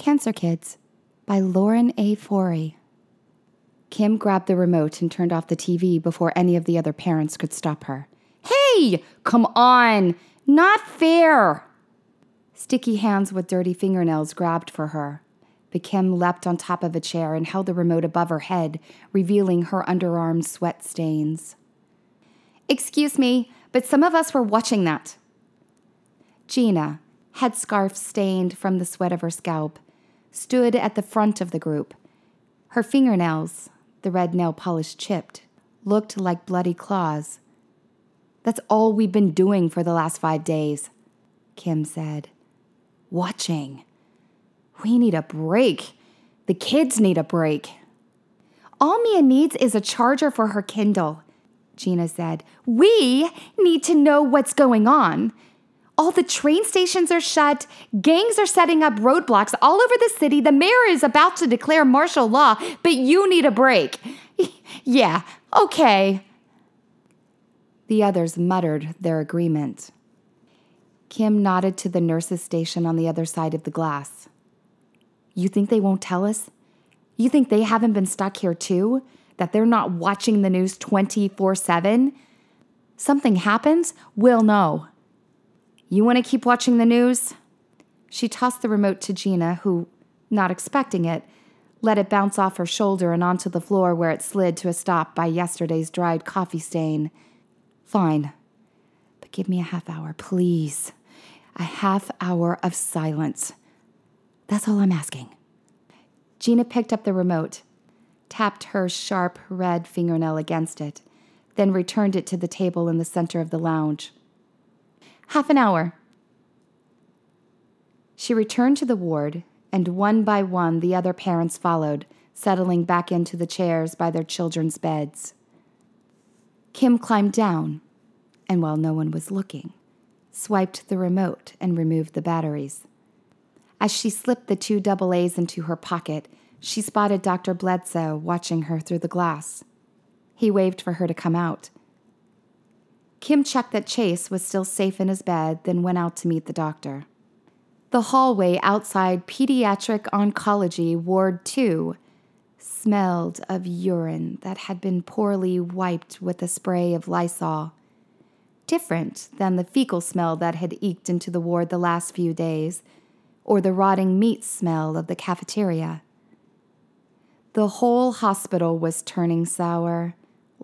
Cancer Kids by Lauren A. Forey. Kim grabbed the remote and turned off the TV before any of the other parents could stop her. Hey, come on, not fair. Sticky hands with dirty fingernails grabbed for her, but Kim leapt on top of a chair and held the remote above her head, revealing her underarm sweat stains. Excuse me, but some of us were watching that. Gina, headscarf stained from the sweat of her scalp, stood at the front of the group. Her fingernails, the red nail polish chipped, looked like bloody claws. That's all we've been doing for the last 5 days, Kim said. Watching. We need a break. The kids need a break. All Mia needs is a charger for her Kindle, Gina said. We need to know what's going on. All the train stations are shut. Gangs are setting up roadblocks all over the city. The mayor is about to declare martial law, but you need a break. Yeah, okay. The others muttered their agreement. Kim nodded to the nurse's station on the other side of the glass. You think they won't tell us? You think they haven't been stuck here too? That they're not watching the news 24/7? Something happens, we'll know. You want to keep watching the news? She tossed the remote to Gina, who, not expecting it, let it bounce off her shoulder and onto the floor where it slid to a stop by yesterday's dried coffee stain. Fine, but give me a half hour, please. A half hour of silence. That's all I'm asking. Gina picked up the remote, tapped her sharp red fingernail against it, then returned it to the table in the center of the lounge. Half an hour. She returned to the ward, and one by one the other parents followed, settling back into the chairs by their children's beds. Kim climbed down, and while no one was looking, swiped the remote and removed the batteries. As she slipped the 2 AAs into her pocket, she spotted Dr. Bledsoe watching her through the glass. He waved for her to come out. Kim checked that Chase was still safe in his bed, then went out to meet the doctor. The hallway outside Pediatric Oncology Ward 2 smelled of urine that had been poorly wiped with a spray of Lysol, different than the fecal smell that had eked into the ward the last few days, or the rotting meat smell of the cafeteria. The whole hospital was turning sour,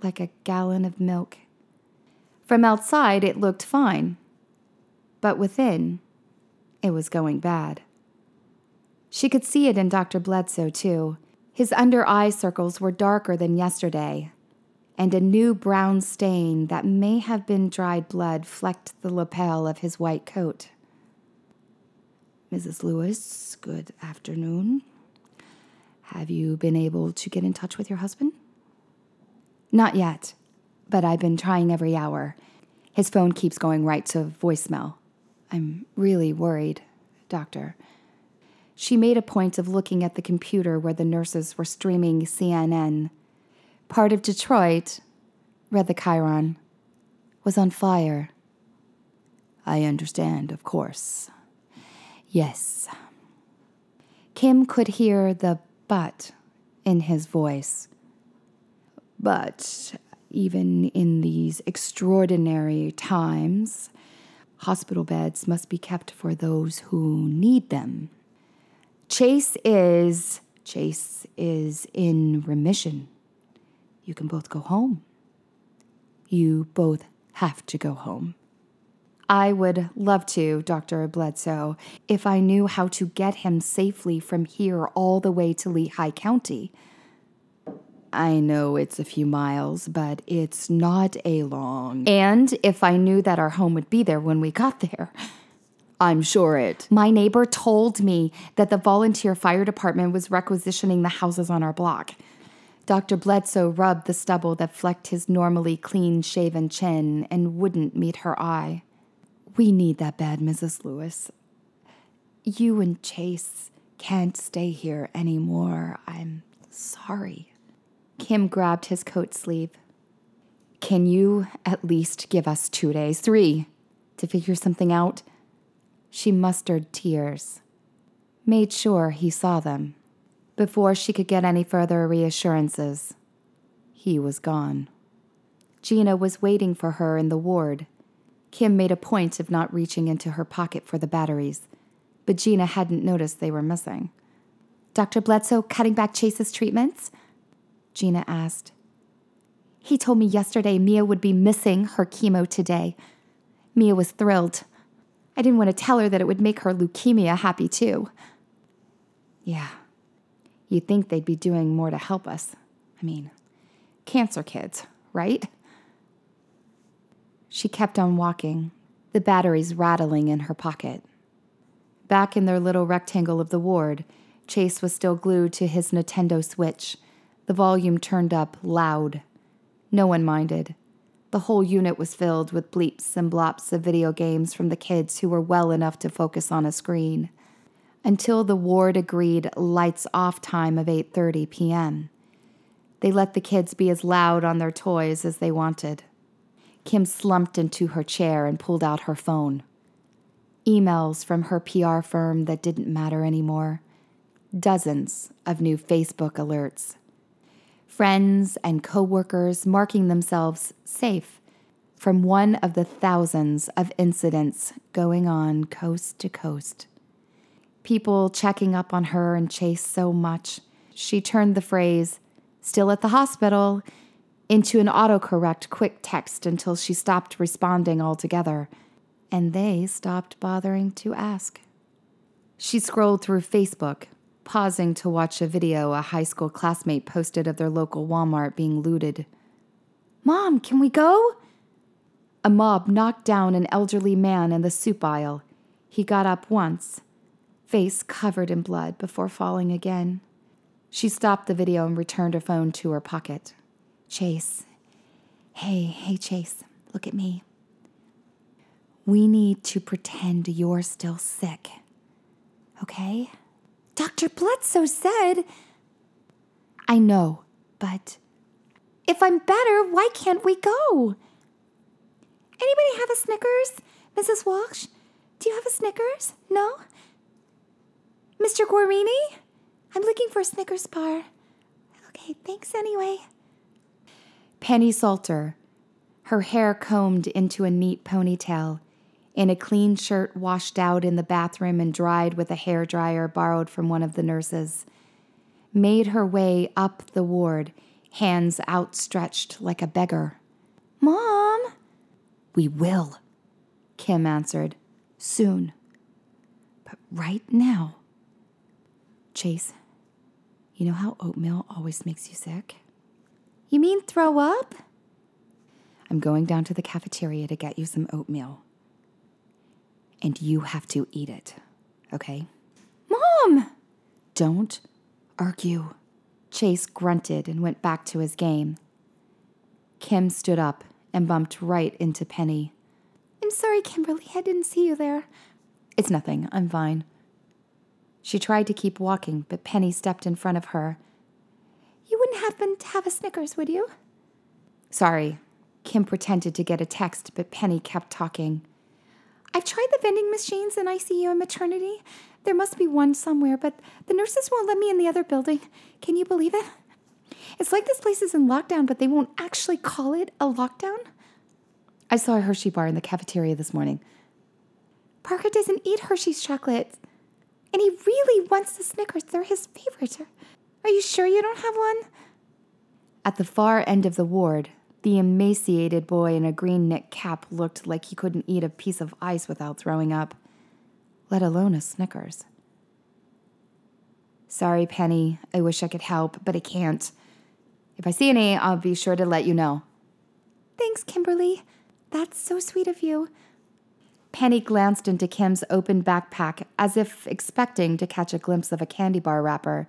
like a gallon of milk. From outside, it looked fine, but within, it was going bad. She could see it in Dr. Bledsoe, too. His under-eye circles were darker than yesterday, and a new brown stain that may have been dried blood flecked the lapel of his white coat. Mrs. Lewis, good afternoon. Have you been able to get in touch with your husband? Not yet. But I've been trying every hour. His phone keeps going right to voicemail. I'm really worried, Doctor. She made a point of looking at the computer where the nurses were streaming CNN. Part of Detroit, read the Chiron, was on fire. I understand, of course. Yes. Kim could hear the but in his voice. But even in these extraordinary times, hospital beds must be kept for those who need them. Chase is in remission. You can both go home. You both have to go home. I would love to, Dr. Bledsoe, if I knew how to get him safely from here all the way to Lehigh County. I know it's a few miles, but it's not a long. And if I knew that our home would be there when we got there. I'm sure it. My neighbor told me that the volunteer fire department was requisitioning the houses on our block. Dr. Bledsoe rubbed the stubble that flecked his normally clean-shaven chin and wouldn't meet her eye. We need that bad, Mrs. Lewis. You and Chase can't stay here anymore. I'm sorry. Kim grabbed his coat sleeve. Can you at least give us 2 days, 3, to figure something out? She mustered tears. made sure he saw them. Before she could get any further reassurances, he was gone. Gina was waiting for her in the ward. Kim made a point of not reaching into her pocket for the batteries, but Gina hadn't noticed they were missing. Dr. Bledsoe cutting back Chase's treatments? Gina asked. He told me yesterday Mia would be missing her chemo today. Mia was thrilled. I didn't want to tell her that it would make her leukemia happy too. Yeah, you'd think they'd be doing more to help us. I mean, cancer kids, right? She kept on walking, the batteries rattling in her pocket. Back in their little rectangle of the ward, Chase was still glued to his Nintendo Switch, the volume turned up loud. No one minded. The whole unit was filled with bleeps and blops of video games from the kids who were well enough to focus on a screen, until the ward agreed lights off time of 8:30 p.m. They let the kids be as loud on their toys as they wanted. Kim slumped into her chair and pulled out her phone. Emails from her PR firm that didn't matter anymore. Dozens of new Facebook alerts. Friends and coworkers marking themselves safe from one of the thousands of incidents going on coast to coast. People checking up on her and Chase so much, she turned the phrase, "still at the hospital," into an autocorrect quick text until she stopped responding altogether, and they stopped bothering to ask. She scrolled through Facebook, pausing to watch a video a high school classmate posted of their local Walmart being looted. "Mom, can we go?" A mob knocked down an elderly man in the soup aisle. He got up once, face covered in blood, before falling again. She stopped the video and returned her phone to her pocket. "Chase. Hey, Chase, look at me. We need to pretend you're still sick. Okay? Dr. Bledsoe said..." "I know, but..." "If I'm better, why can't we go? Anybody have a Snickers? Mrs. Walsh, do you have a Snickers? No? Mr. Guarini? I'm looking for a Snickers bar. Okay, thanks anyway." Penny Salter, her hair combed into a neat ponytail, in a clean shirt washed out in the bathroom and dried with a hairdryer borrowed from one of the nurses, made her way up the ward, hands outstretched like a beggar. "Mom!" "We will," Kim answered. "Soon. But right now, Chase, you know how oatmeal always makes you sick?" "You mean throw up?" "I'm going down to the cafeteria to get you some oatmeal. And you have to eat it, okay?" "Mom!" "Don't argue." Chase grunted and went back to his game. Kim stood up and bumped right into Penny. "I'm sorry, Kimberly. I didn't see you there." "It's nothing. I'm fine." She tried to keep walking, but Penny stepped in front of her. "You wouldn't happen to have a Snickers, would you?" "Sorry." Kim pretended to get a text, but Penny kept talking. "I've tried the vending machines in ICU and maternity. There must be one somewhere, but the nurses won't let me in the other building. Can you believe it? It's like this place is in lockdown, but they won't actually call it a lockdown." "I saw a Hershey bar in the cafeteria this morning." "Parker doesn't eat Hershey's chocolates. And he really wants the Snickers. They're his favorite. Are you sure you don't have one?" At the far end of the ward, the emaciated boy in a green knit cap looked like he couldn't eat a piece of ice without throwing up, let alone a Snickers. "Sorry, Penny. I wish I could help, but I can't. If I see any, I'll be sure to let you know." "Thanks, Kimberly. That's so sweet of you." Penny glanced into Kim's open backpack as if expecting to catch a glimpse of a candy bar wrapper,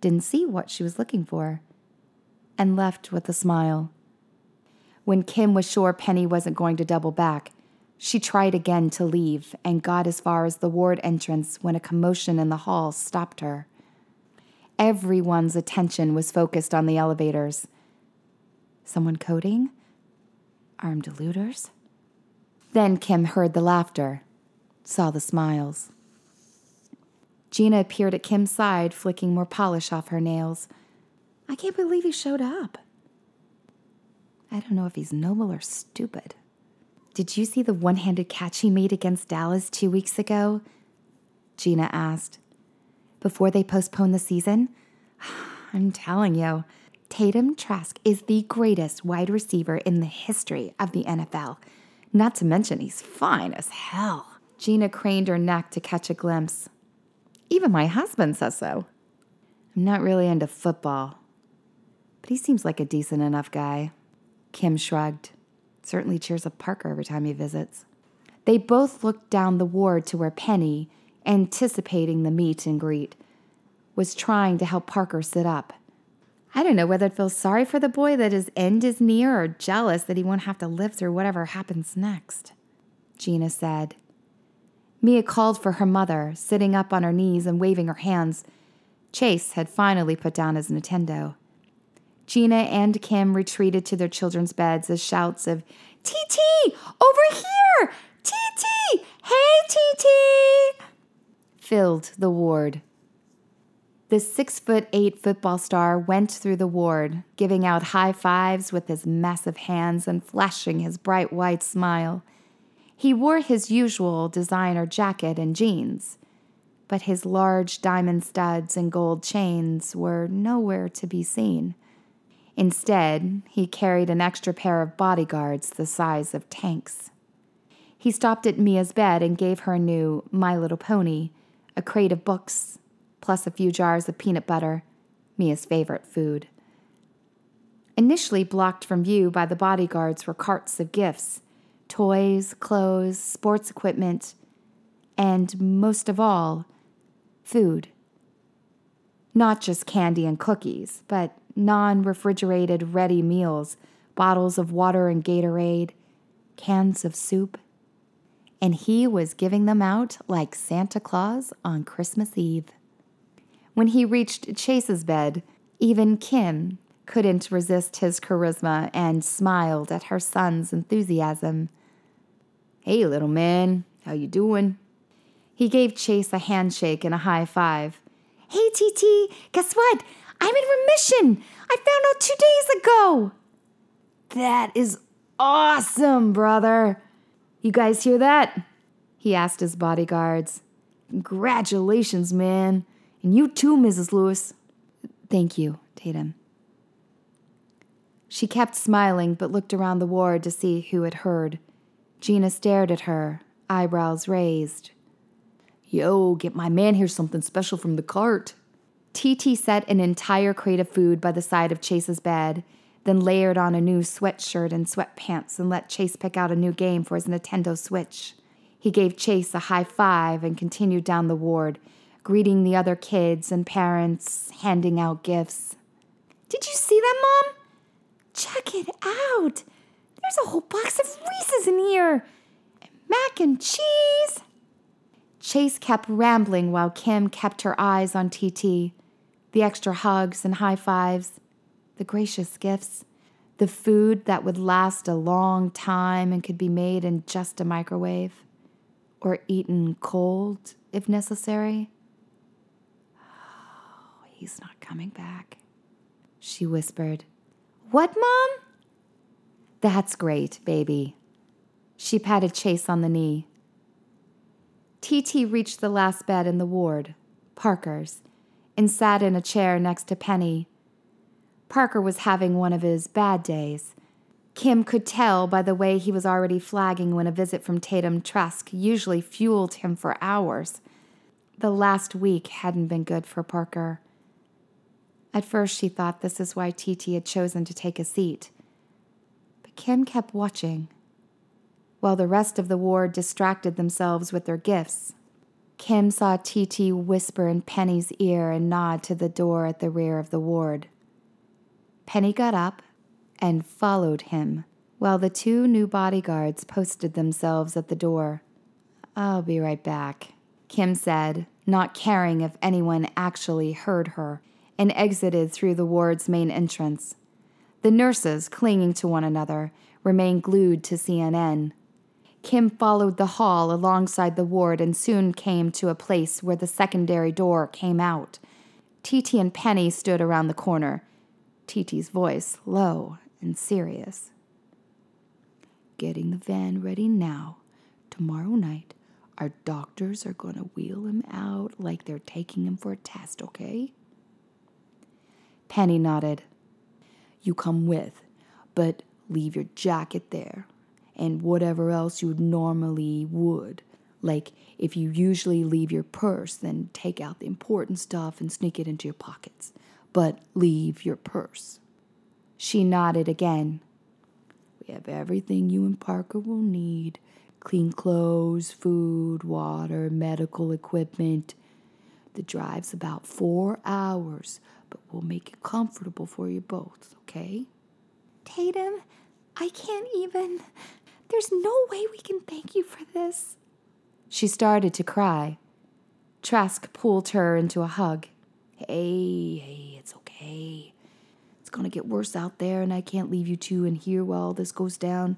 didn't see what she was looking for, and left with a smile. When Kim was sure Penny wasn't going to double back, she tried again to leave and got as far as the ward entrance when a commotion in the hall stopped her. Everyone's attention was focused on the elevators. Someone coding? Armed looters? Then Kim heard the laughter, saw the smiles. Gina appeared at Kim's side, flicking more polish off her nails. I can't believe he showed up. I don't know if he's noble or stupid. Did you see the one-handed catch he made against Dallas 2 weeks ago? Gina asked. Before they postponed the season? I'm telling you, Tatum Trask is the greatest wide receiver in the history of the NFL. Not to mention he's fine as hell. Gina craned her neck to catch a glimpse. Even my husband says so. I'm not really into football, but he seems like a decent enough guy. Kim shrugged. Certainly cheers up Parker every time he visits. They both looked down the ward to where Penny, anticipating the meet and greet, was trying to help Parker sit up. I don't know whether I'd feel sorry for the boy that his end is near or jealous that he won't have to live through whatever happens next, Gina said. Mia called for her mother, sitting up on her knees and waving her hands. Chase had finally put down his Nintendo. Gina and Kim retreated to their children's beds as shouts of, "TT! Over here! TT! Hey, TT!" filled the ward. The 6'8" football star went through the ward, giving out high fives with his massive hands and flashing his bright white smile. He wore his usual designer jacket and jeans, but his large diamond studs and gold chains were nowhere to be seen. Instead, he carried an extra pair of bodyguards the size of tanks. He stopped at Mia's bed and gave her a new My Little Pony, a crate of books, plus a few jars of peanut butter, Mia's favorite food. Initially blocked from view by the bodyguards were carts of gifts, toys, clothes, sports equipment, and most of all, food. Not just candy and cookies, but non-refrigerated ready meals, bottles of water and Gatorade, cans of soup. And he was giving them out like Santa Claus on Christmas Eve. When he reached Chase's bed, even Kim couldn't resist his charisma and smiled at her son's enthusiasm. Hey, little man, how you doing? He gave Chase a handshake and a high five. Hey, TT, guess what? I'm in remission. I found out 2 days ago. That is awesome, brother. You guys hear that? He asked his bodyguards. Congratulations, man. And you too, Mrs. Lewis. Thank you, Tatum. She kept smiling but looked around the ward to see who had heard. Gina stared at her, eyebrows raised. Yo, get my man here something special from the cart. TT set an entire crate of food by the side of Chase's bed, then layered on a new sweatshirt and sweatpants and let Chase pick out a new game for his Nintendo Switch. He gave Chase a high five and continued down the ward, greeting the other kids and parents, handing out gifts. Did you see that, Mom? Check it out. There's a whole box of Reese's in here. And mac and cheese. Chase kept rambling while Kim kept her eyes on TT. The extra hugs and high fives, the gracious gifts, the food that would last a long time and could be made in just a microwave or eaten cold if necessary. Oh, he's not coming back, she whispered. What, Mom? That's great, baby. She patted Chase on the knee. TT reached the last bed in the ward, Parker's, and sat in a chair next to Penny. Parker was having one of his bad days. Kim could tell by the way he was already flagging when a visit from Tatum Trask usually fueled him for hours. The last week hadn't been good for Parker. At first she thought this is why TT had chosen to take a seat. But Kim kept watching while the rest of the ward distracted themselves with their gifts. Kim saw TT whisper in Penny's ear and nod to the door at the rear of the ward. Penny got up and followed him, while the two new bodyguards posted themselves at the door. I'll be right back, Kim said, not caring if anyone actually heard her, and exited through the ward's main entrance. The nurses, clinging to one another, remained glued to CNN. Kim followed the hall alongside the ward and soon came to a place where the secondary door came out. T.T. and Penny stood around the corner, T.T.'s voice low and serious. "Getting the van ready now. Tomorrow night, our doctors are going to wheel him out like they're taking him for a test, okay?" Penny nodded. "You come with, but leave your jacket there, and whatever else you normally would. Like, if you usually leave your purse, then take out the important stuff and sneak it into your pockets. But leave your purse." She nodded again. "We have everything you and Parker will need. Clean clothes, food, water, medical equipment. The drive's about 4 hours, but we'll make it comfortable for you both, okay?" "Tatum, I can't even... There's no way we can thank you for this." She started to cry. Trask pulled her into a hug. Hey, it's okay. It's gonna get worse out there, and I can't leave you two in here while all this goes down.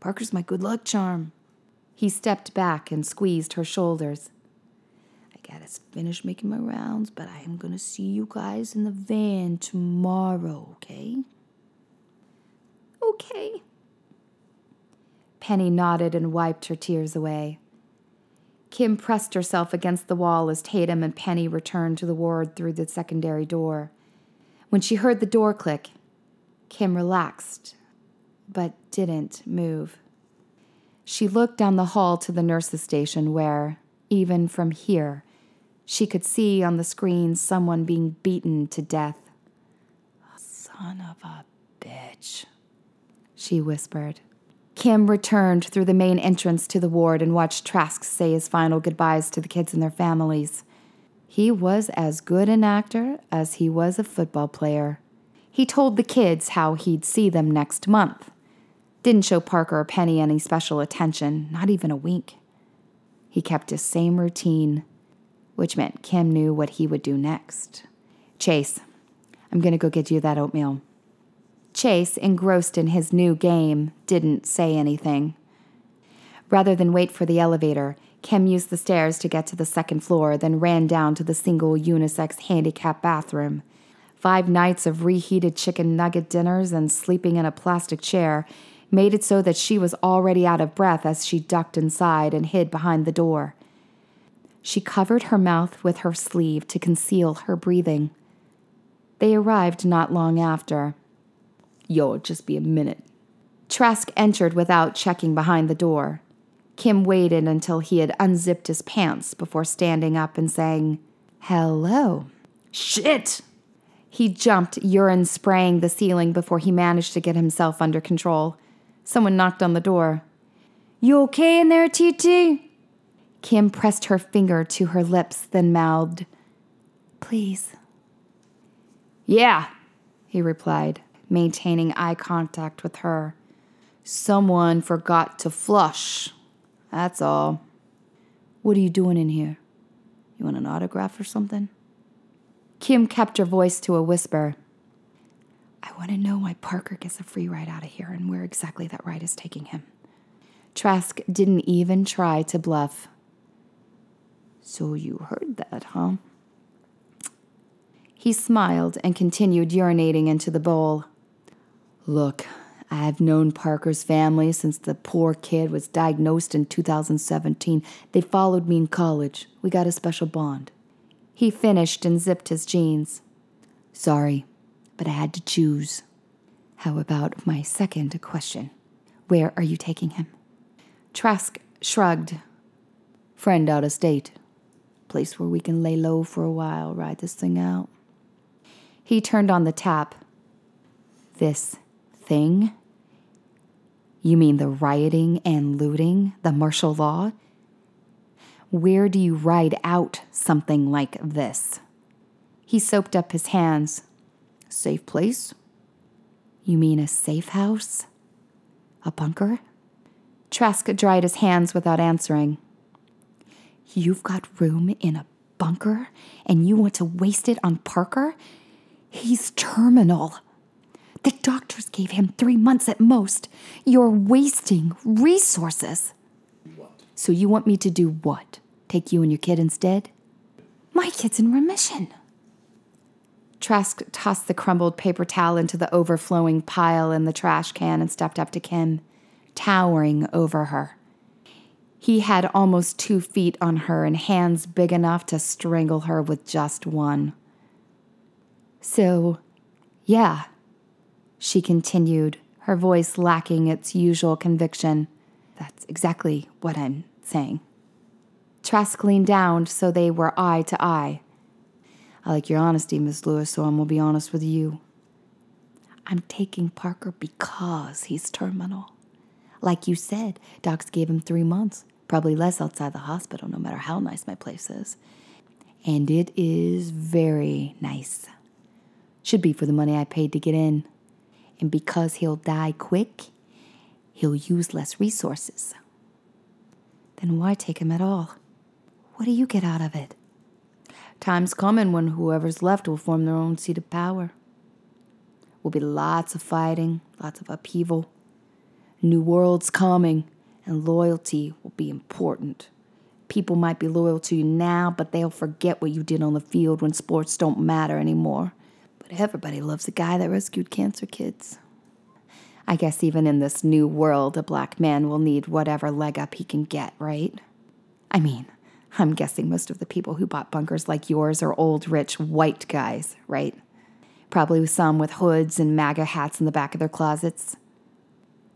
Parker's my good luck charm." He stepped back and squeezed her shoulders. "I gotta finish making my rounds, but I am gonna see you guys in the van tomorrow, okay?" "Okay." Penny nodded and wiped her tears away. Kim pressed herself against the wall as Tatum and Penny returned to the ward through the secondary door. When she heard the door click, Kim relaxed, but didn't move. She looked down the hall to the nurse's station where, even from here, she could see on the screen someone being beaten to death. "Son of a bitch," she whispered. Kim returned through the main entrance to the ward and watched Trask say his final goodbyes to the kids and their families. He was as good an actor as he was a football player. He told the kids how he'd see them next month. Didn't show Parker or Penny any special attention, not even a wink. He kept his same routine, which meant Kim knew what he would do next. "Chase, I'm going to go get you that oatmeal." Chase, engrossed in his new game, didn't say anything. Rather than wait for the elevator, Kim used the stairs to get to the second floor, then ran down to the single unisex handicap bathroom. 5 nights of reheated chicken nugget dinners and sleeping in a plastic chair made it so that she was already out of breath as she ducked inside and hid behind the door. She covered her mouth with her sleeve to conceal her breathing. They arrived not long after. "Yo, just be a minute." Trask entered without checking behind the door. Kim waited until he had unzipped his pants before standing up and saying, "Hello." "Shit!" He jumped, urine spraying the ceiling before he managed to get himself under control. Someone knocked on the door. "You okay in there, T.T.? Kim pressed her finger to her lips, then mouthed, "Please." "Yeah," he replied, maintaining eye contact with her. "Someone forgot to flush. That's all." "What are you doing in here? You want an autograph or something?" Kim kept her voice to a whisper. "I want to know why Parker gets a free ride out of here and where exactly that ride is taking him." Trask didn't even try to bluff. "So you heard that, huh?" He smiled and continued urinating into the bowl. "Look, I have known Parker's family since the poor kid was diagnosed in 2017. They followed me in college. We got a special bond." He finished and zipped his jeans. "Sorry, but I had to choose." "How about my second question? Where are you taking him?" Trask shrugged. "Friend out of state. Place where we can lay low for a while, ride this thing out." He turned on the tap. "This thing? You mean the rioting and looting, the martial law? Where do you ride out something like this?" He soaped up his hands. "Safe place?" "You mean a safe house? A bunker?" Trask dried his hands without answering. "You've got room in a bunker, and you want to waste it on Parker? He's terminal. The doctors gave him 3 months at most. You're wasting resources." So you want me to do what? Take you and your kid instead? My kid's in remission. Trask tossed the crumbled paper towel into the overflowing pile in the trash can and stepped up to Kim, towering over her. He had almost 2 feet on her and hands big enough to strangle her with just one. So, yeah, she continued, her voice lacking its usual conviction. That's exactly what I'm saying. Trask leaned down so they were eye to eye. I like your honesty, Miss Lewis, so I'm going to be honest with you. I'm taking Parker because he's terminal. Like you said, docs gave him 3 months, probably less outside the hospital, no matter how nice my place is. And it is very nice. Should be for the money I paid to get in. And because he'll die quick, he'll use less resources. Then why take him at all? What do you get out of it? Time's coming when whoever's left will form their own seat of power. Will be lots of fighting, lots of upheaval. New world's coming, and loyalty will be important. People might be loyal to you now, but they'll forget what you did on the field when sports don't matter anymore. But everybody loves the guy that rescued cancer kids. I guess even in this new world, a black man will need whatever leg up he can get, right? I mean, I'm guessing most of the people who bought bunkers like yours are old, rich, white guys, right? Probably some with hoods and MAGA hats in the back of their closets.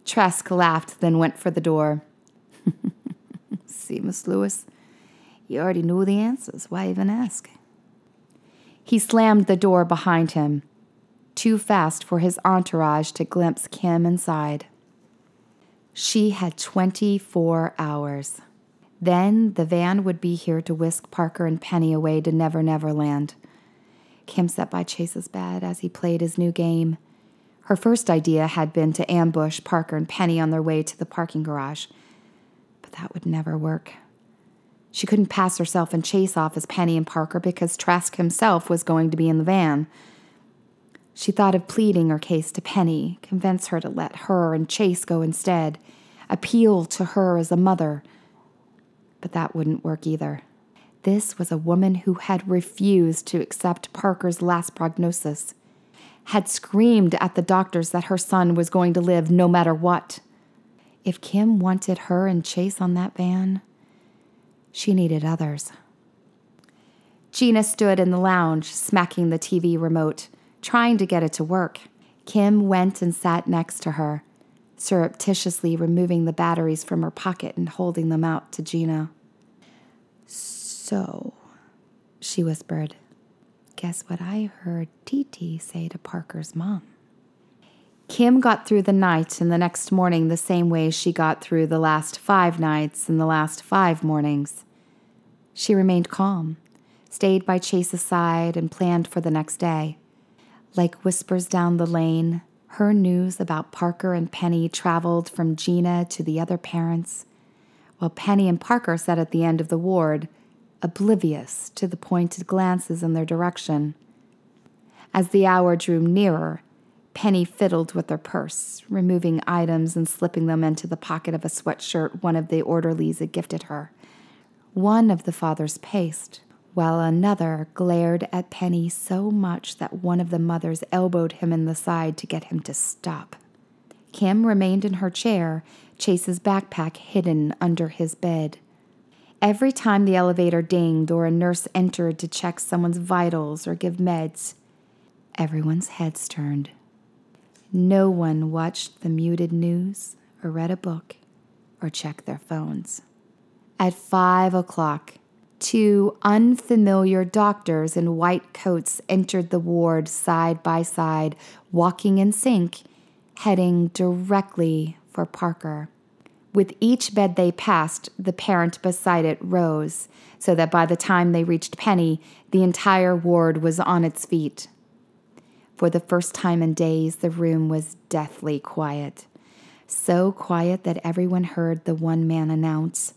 Trask laughed, then went for the door. See, Miss Lewis, you already knew the answers. Why even ask? He slammed the door behind him, too fast for his entourage to glimpse Kim inside. She had 24 hours. Then the van would be here to whisk Parker and Penny away to Never Never Land. Kim sat by Chase's bed as he played his new game. Her first idea had been to ambush Parker and Penny on their way to the parking garage. But that would never work. She couldn't pass herself and Chase off as Penny and Parker because Trask himself was going to be in the van. She thought of pleading her case to Penny, convince her to let her and Chase go instead, appeal to her as a mother. But that wouldn't work either. This was a woman who had refused to accept Parker's last prognosis, had screamed at the doctors that her son was going to live no matter what. If Kim wanted her and Chase on that van, she needed others. Gina stood in the lounge, smacking the TV remote, trying to get it to work. Kim went and sat next to her, surreptitiously removing the batteries from her pocket and holding them out to Gina. So, she whispered, guess what I heard Titi say to Parker's mom? Kim got through the night and the next morning the same way she got through the last 5 nights and the last 5 mornings. She remained calm, stayed by Chase's side, and planned for the next day. Like whispers down the lane, her news about Parker and Penny traveled from Gina to the other parents, while Penny and Parker sat at the end of the ward, oblivious to the pointed glances in their direction. As the hour drew nearer, Penny fiddled with her purse, removing items and slipping them into the pocket of a sweatshirt one of the orderlies had gifted her. One of the fathers paced, while another glared at Penny so much that one of the mothers elbowed him in the side to get him to stop. Kim remained in her chair, Chase's backpack hidden under his bed. Every time the elevator dinged or a nurse entered to check someone's vitals or give meds, everyone's heads turned. No one watched the muted news or read a book or checked their phones. At 5:00, 2 unfamiliar doctors in white coats entered the ward side by side, walking in sync, heading directly for Parker. With each bed they passed, the parent beside it rose, so that by the time they reached Penny, the entire ward was on its feet. For the first time in days, the room was deathly quiet. So quiet that everyone heard the one man announce,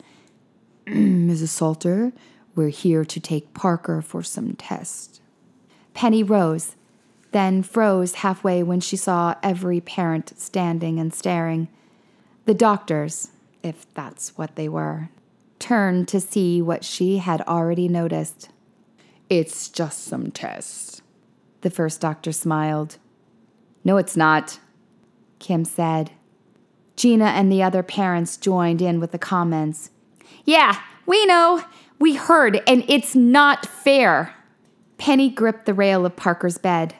Mrs. Salter, we're here to take Parker for some tests. Penny rose, then froze halfway when she saw every parent standing and staring. The doctors, if that's what they were, turned to see what she had already noticed. "It's just some tests." The first doctor smiled. "No, it's not," Kim said. Gina and the other parents joined in with the comments. "Yeah, we know. We heard, and it's not fair." Penny gripped the rail of Parker's bed.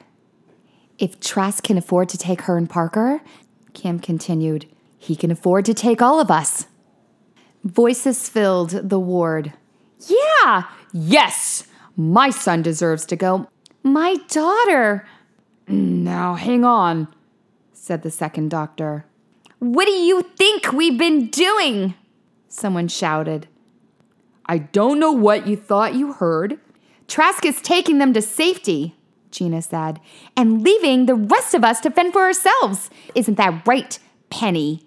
"If Trask can afford to take her and Parker," Kim continued, "he can afford to take all of us." Voices filled the ward. "Yeah! Yes! My son deserves to go. My daughter!" "Now hang on," said the second doctor. "What do you think we've been doing?" someone shouted. "I don't know what you thought you heard." "Trask is taking them to safety," Gina said, "and leaving the rest of us to fend for ourselves. Isn't that right, Penny?"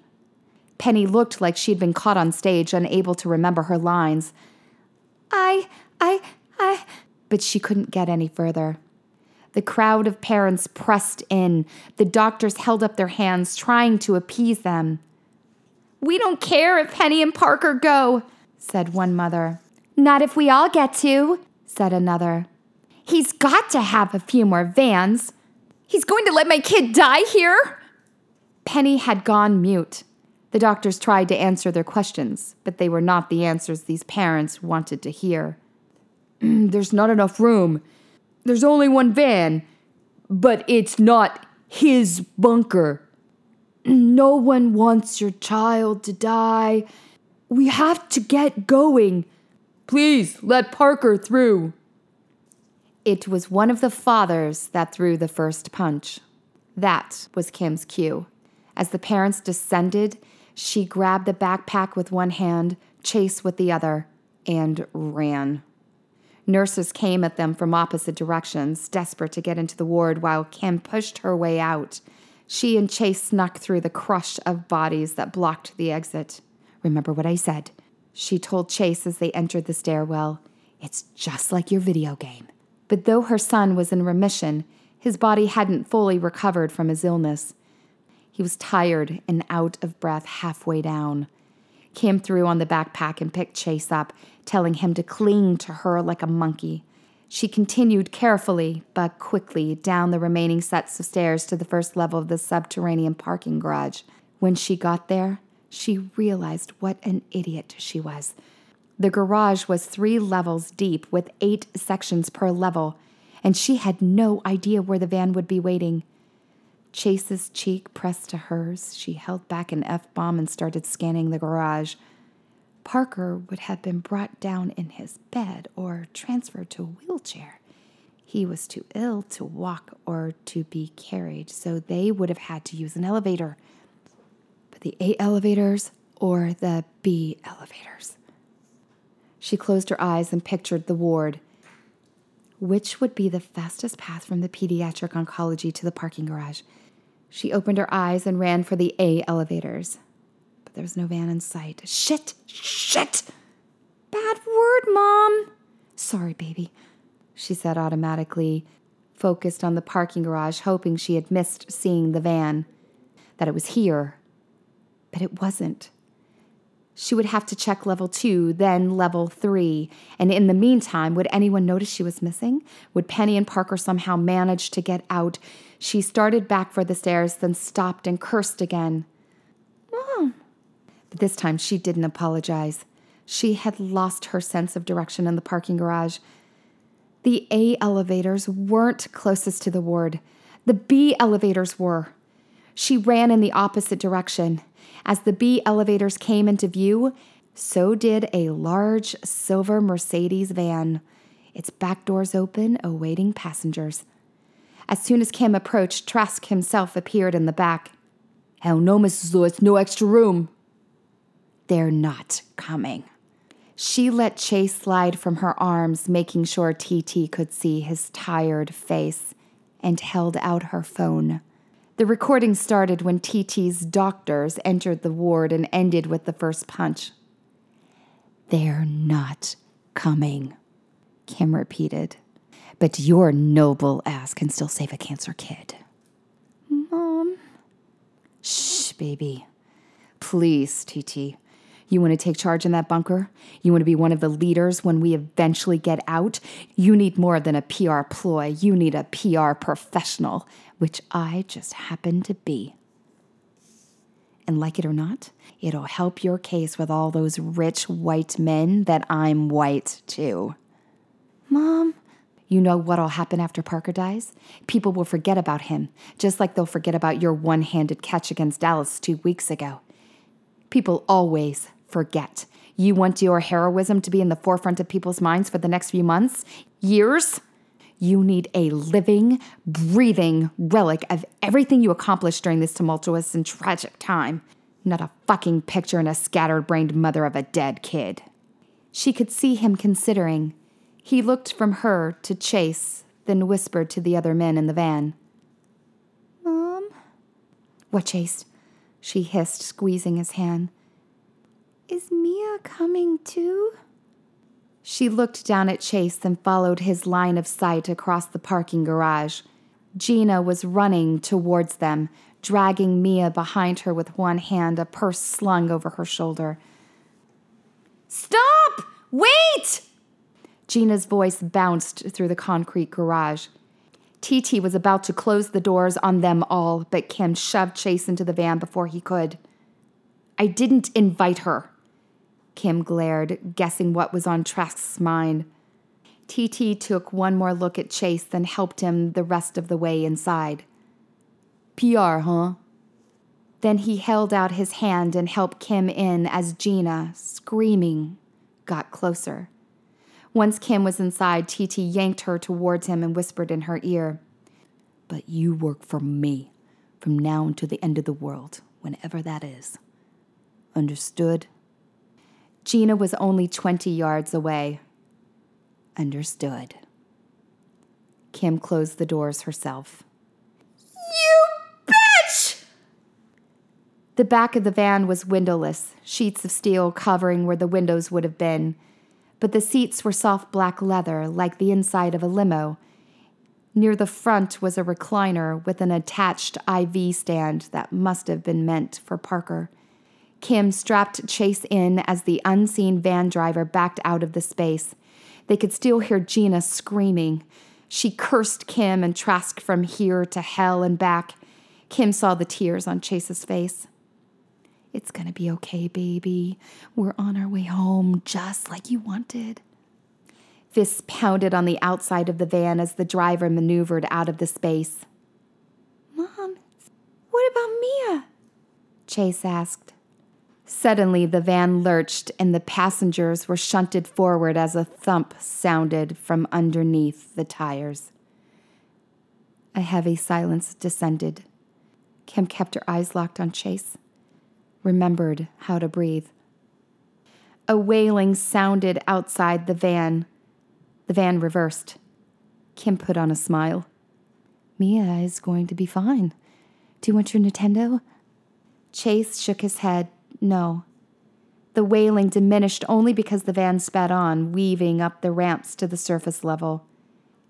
Penny looked like she'd been caught on stage, unable to remember her lines. I... But she couldn't get any further. The crowd of parents pressed in. The doctors held up their hands, trying to appease them. "We don't care if Penny and Parker go," said one mother. "Not if we all get to," said another. "He's got to have a few more vans. He's going to let my kid die here?" Penny had gone mute. The doctors tried to answer their questions, but they were not the answers these parents wanted to hear. "There's not enough room. There's only one van, but it's not his bunker. No one wants your child to die. We have to get going. Please let Parker through." It was one of the fathers that threw the first punch. That was Kim's cue. As the parents descended, she grabbed the backpack with one hand, Chase with the other, and ran. Nurses came at them from opposite directions, desperate to get into the ward while Kim pushed her way out. She and Chase snuck through the crush of bodies that blocked the exit. "Remember what I said," she told Chase as they entered the stairwell. "It's just like your video game." But though her son was in remission, his body hadn't fully recovered from his illness. He was tired and out of breath halfway down. Kim threw on the backpack and picked Chase up, telling him to cling to her like a monkey. She continued carefully but quickly down the remaining sets of stairs to the first level of the subterranean parking garage. When she got there, she realized what an idiot she was. The garage was 3 levels deep with 8 sections per level, and she had no idea where the van would be waiting. Chase's cheek pressed to hers. She held back an F-bomb and started scanning the garage. Parker would have been brought down in his bed or transferred to a wheelchair. He was too ill to walk or to be carried, so they would have had to use an elevator. But the A elevators or the B elevators? She closed her eyes and pictured the ward. Which would be the fastest path from the pediatric oncology to the parking garage? She opened her eyes and ran for the A elevators. But there was no van in sight. Shit! "Bad word, Mom." "Sorry, baby," she said automatically, focused on the parking garage, hoping she had missed seeing the van, that it was here. But it wasn't. She would have to check level 2, then level 3. And in the meantime, would anyone notice she was missing? Would Penny and Parker somehow manage to get out? She started back for the stairs, then stopped and cursed again. "Mom." But this time she didn't apologize. She had lost her sense of direction in the parking garage. The A elevators weren't closest to the ward. The B elevators were. She ran in the opposite direction. As the B elevators came into view, so did a large silver Mercedes van, its back doors open, awaiting passengers. As soon as Kim approached, Trask himself appeared in the back. "Hell no, Mrs. Lewis, no extra room." "They're not coming." She let Chase slide from her arms, making sure TT could see his tired face, and held out her phone. The recording started when TT's doctors entered the ward and ended with the first punch. "They're not coming," Kim repeated. "But your noble ass can still save a cancer kid." "Mom." "Shh, baby. Please, TT. You want to take charge in that bunker? You want to be one of the leaders when we eventually get out? You need more than a PR ploy. You need a PR professional, which I just happen to be. And like it or not, it'll help your case with all those rich white men that I'm white too. Mom, you know what'll happen after Parker dies? People will forget about him, just like they'll forget about your one-handed catch against Dallas 2 weeks ago. People always forget. You want your heroism to be in the forefront of people's minds for the next few months, years? You need a living, breathing relic of everything you accomplished during this tumultuous and tragic time. Not a fucking picture and a scatterbrained mother of a dead kid. She could see him considering. He looked from her to Chase, then whispered to the other men in the van. Mom? What, Chase? She hissed, squeezing his hand. Is Mia coming too? She looked down at Chase, then followed his line of sight across the parking garage. Gina was running towards them, dragging Mia behind her with one hand, a purse slung over her shoulder. Stop! Wait! Gina's voice bounced through the concrete garage. T.T. was about to close the doors on them all, but Kim shoved Chase into the van before he could. I didn't invite her. Kim glared, guessing what was on Trask's mind. T.T. took one more look at Chase, then helped him the rest of the way inside. PR, huh? Then he held out his hand and helped Kim in as Gina, screaming, got closer. Once Kim was inside, T.T. yanked her towards him and whispered in her ear, But you work for me from now until the end of the world, whenever that is. Understood? Gina was only 20 yards away. Understood. Kim closed the doors herself. You bitch! The back of the van was windowless, sheets of steel covering where the windows would have been. But the seats were soft black leather, like the inside of a limo. Near the front was a recliner with an attached IV stand that must have been meant for Parker. Kim strapped Chase in as the unseen van driver backed out of the space. They could still hear Gina screaming. She cursed Kim and Trask from here to hell and back. Kim saw the tears on Chase's face. It's gonna be okay, baby. We're on our way home just like you wanted. Fists pounded on the outside of the van as the driver maneuvered out of the space. Mom, what about Mia? Chase asked. Suddenly, the van lurched and the passengers were shunted forward as a thump sounded from underneath the tires. A heavy silence descended. Kim kept her eyes locked on Chase. Remembered how to breathe. A wailing sounded outside the van. The van reversed. Kim put on a smile. Mia is going to be fine. Do you want your Nintendo? Chase shook his head. No. The wailing diminished only because the van sped on, weaving up the ramps to the surface level.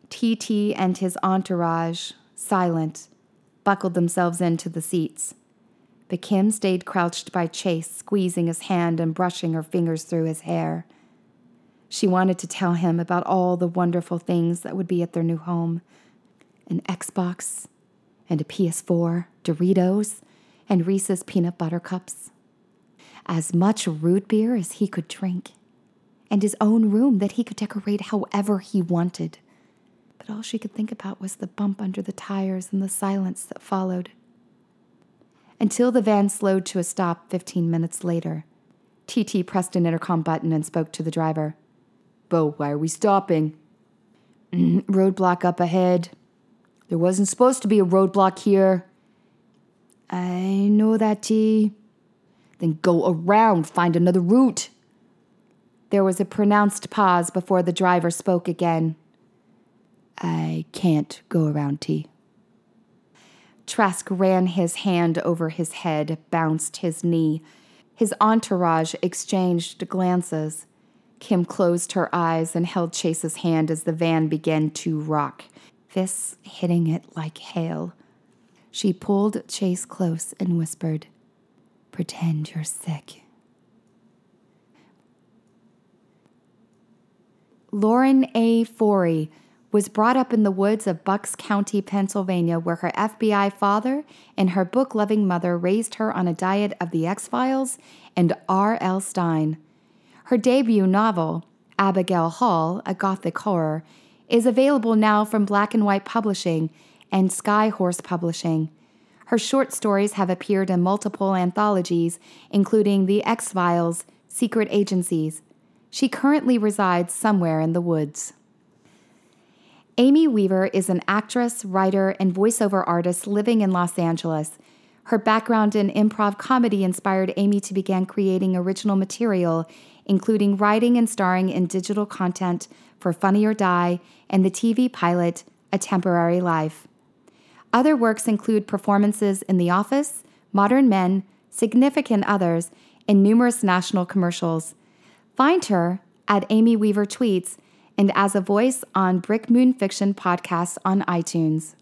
T.T. and his entourage, silent, buckled themselves into the seats. But Kim stayed crouched by Chase, squeezing his hand and brushing her fingers through his hair. She wanted to tell him about all the wonderful things that would be at their new home. An Xbox, and a PS4, Doritos, and Reese's peanut butter cups. As much root beer as he could drink. And his own room that he could decorate however he wanted. But all she could think about was the bump under the tires and the silence that followed. Until the van slowed to a stop 15 minutes later. T.T. pressed an intercom button and spoke to the driver. Bo, why are we stopping? Roadblock up ahead. There wasn't supposed to be a roadblock here. I know that, T. Then go around, find another route. There was a pronounced pause before the driver spoke again. I can't go around, T. Trask ran his hand over his head, bounced his knee. His entourage exchanged glances. Kim closed her eyes and held Chase's hand as the van began to rock, fists hitting it like hail. She pulled Chase close and whispered, Pretend you're sick. Lauren A. Forey was brought up in the woods of Bucks County, Pennsylvania, where her FBI father and her book-loving mother raised her on a diet of the X-Files and R.L. Stein. Her debut novel, Abigail Hall, a Gothic horror, is available now from Black and White Publishing and Skyhorse Publishing. Her short stories have appeared in multiple anthologies, including The X-Files, Secret Agencies. She currently resides somewhere in the woods. Amy Weaver is an actress, writer, and voiceover artist living in Los Angeles. Her background in improv comedy inspired Amy to begin creating original material, including writing and starring in digital content for Funny or Die and the TV pilot, A Temporary Life. Other works include performances in The Office, Modern Men, Significant Others, and numerous national commercials. Find her at Amy Weaver Tweets and as a voice on Brick Moon Fiction Podcasts on iTunes.